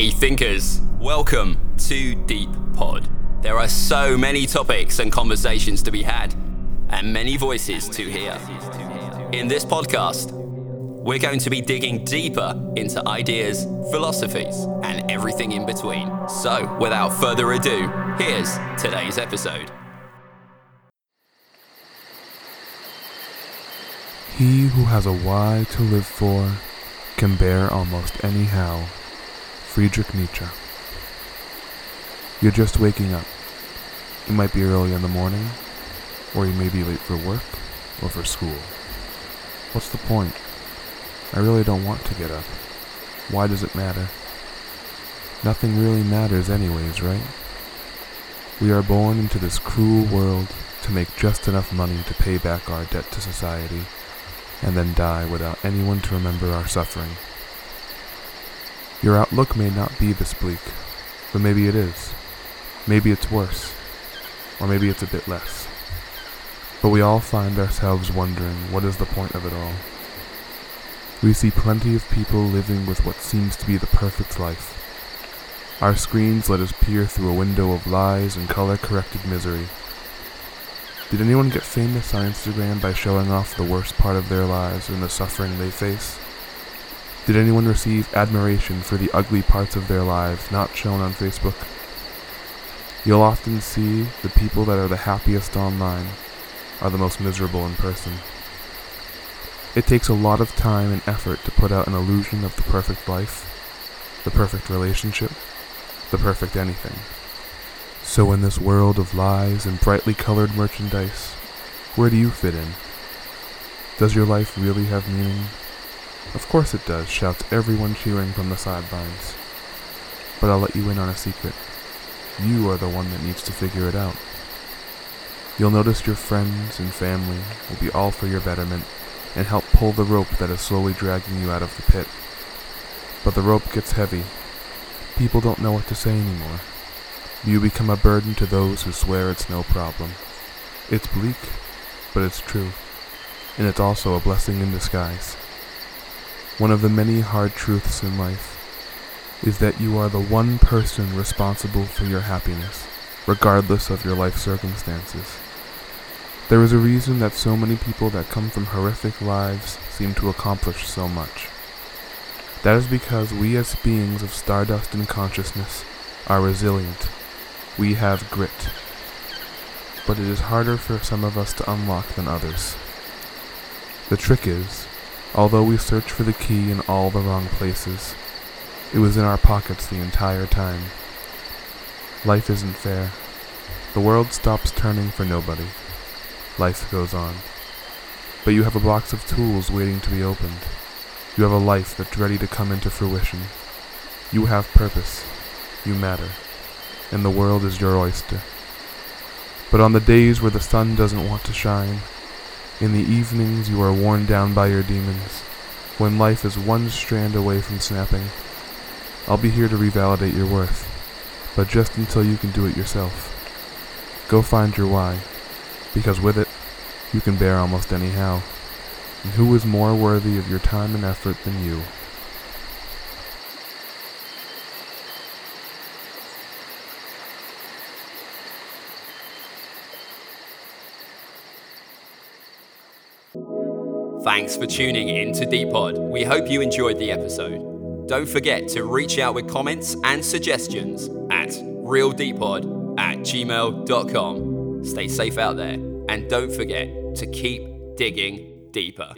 Hey thinkers, welcome to Deep Pod. There are so many topics and conversations to be had, and many voices to hear. In this podcast, we're going to be digging deeper into ideas, philosophies, and everything in between. So, without further ado, here's today's episode. He who has a why to live for can bear almost any how. Friedrich Nietzsche. You're just waking up. It might be early in the morning, or you may be late for work, or for school. What's the point? I really don't want to get up. Why does it matter? Nothing really matters anyways, right? We are born into this cruel world to make just enough money to pay back our debt to society, and then die without anyone to remember our suffering. Your outlook may not be this bleak, but maybe it is. Maybe it's worse, or maybe it's a bit less. But we all find ourselves wondering, what is the point of it all? We see plenty of people living with what seems to be the perfect life. Our screens let us peer through a window of lies and color-corrected misery. Did anyone get famous on Instagram by showing off the worst part of their lives and the suffering they face? Did anyone receive admiration for the ugly parts of their lives not shown on Facebook? You'll often see the people that are the happiest online are the most miserable in person. It takes a lot of time and effort to put out an illusion of the perfect life, the perfect relationship, the perfect anything. So in this world of lies and brightly colored merchandise, where do you fit in? Does your life really have meaning? Of course it does, shouts everyone cheering from the sidelines. But I'll let you in on a secret. You are the one that needs to figure it out. You'll notice your friends and family will be all for your betterment and help pull the rope that is slowly dragging you out of the pit. But the rope gets heavy. People don't know what to say anymore. You become a burden to those who swear it's no problem. It's bleak, but it's true. And it's also a blessing in disguise. One of the many hard truths in life is that you are the one person responsible for your happiness, regardless of your life circumstances. There is a reason that so many people that come from horrific lives seem to accomplish so much. That is because we as beings of stardust and consciousness are resilient. We have grit. But it is harder for some of us to unlock than others. The trick is, although we searched for the key in all the wrong places, it was in our pockets the entire time. Life isn't fair. The world stops turning for nobody. Life goes on. But you have a box of tools waiting to be opened. You have a life that's ready to come into fruition. You have purpose. You matter. And the world is your oyster. But on the days where the sun doesn't want to shine, in the evenings you are worn down by your demons, when life is one strand away from snapping, I'll be here to revalidate your worth, but just until you can do it yourself. Go find your why, because with it, you can bear almost any how. And who is more worthy of your time and effort than you? Thanks for tuning in to Deep Pod. We hope you enjoyed the episode. Don't forget to reach out with comments and suggestions at realdeeppod@gmail.com. Stay safe out there, and don't forget to keep digging deeper.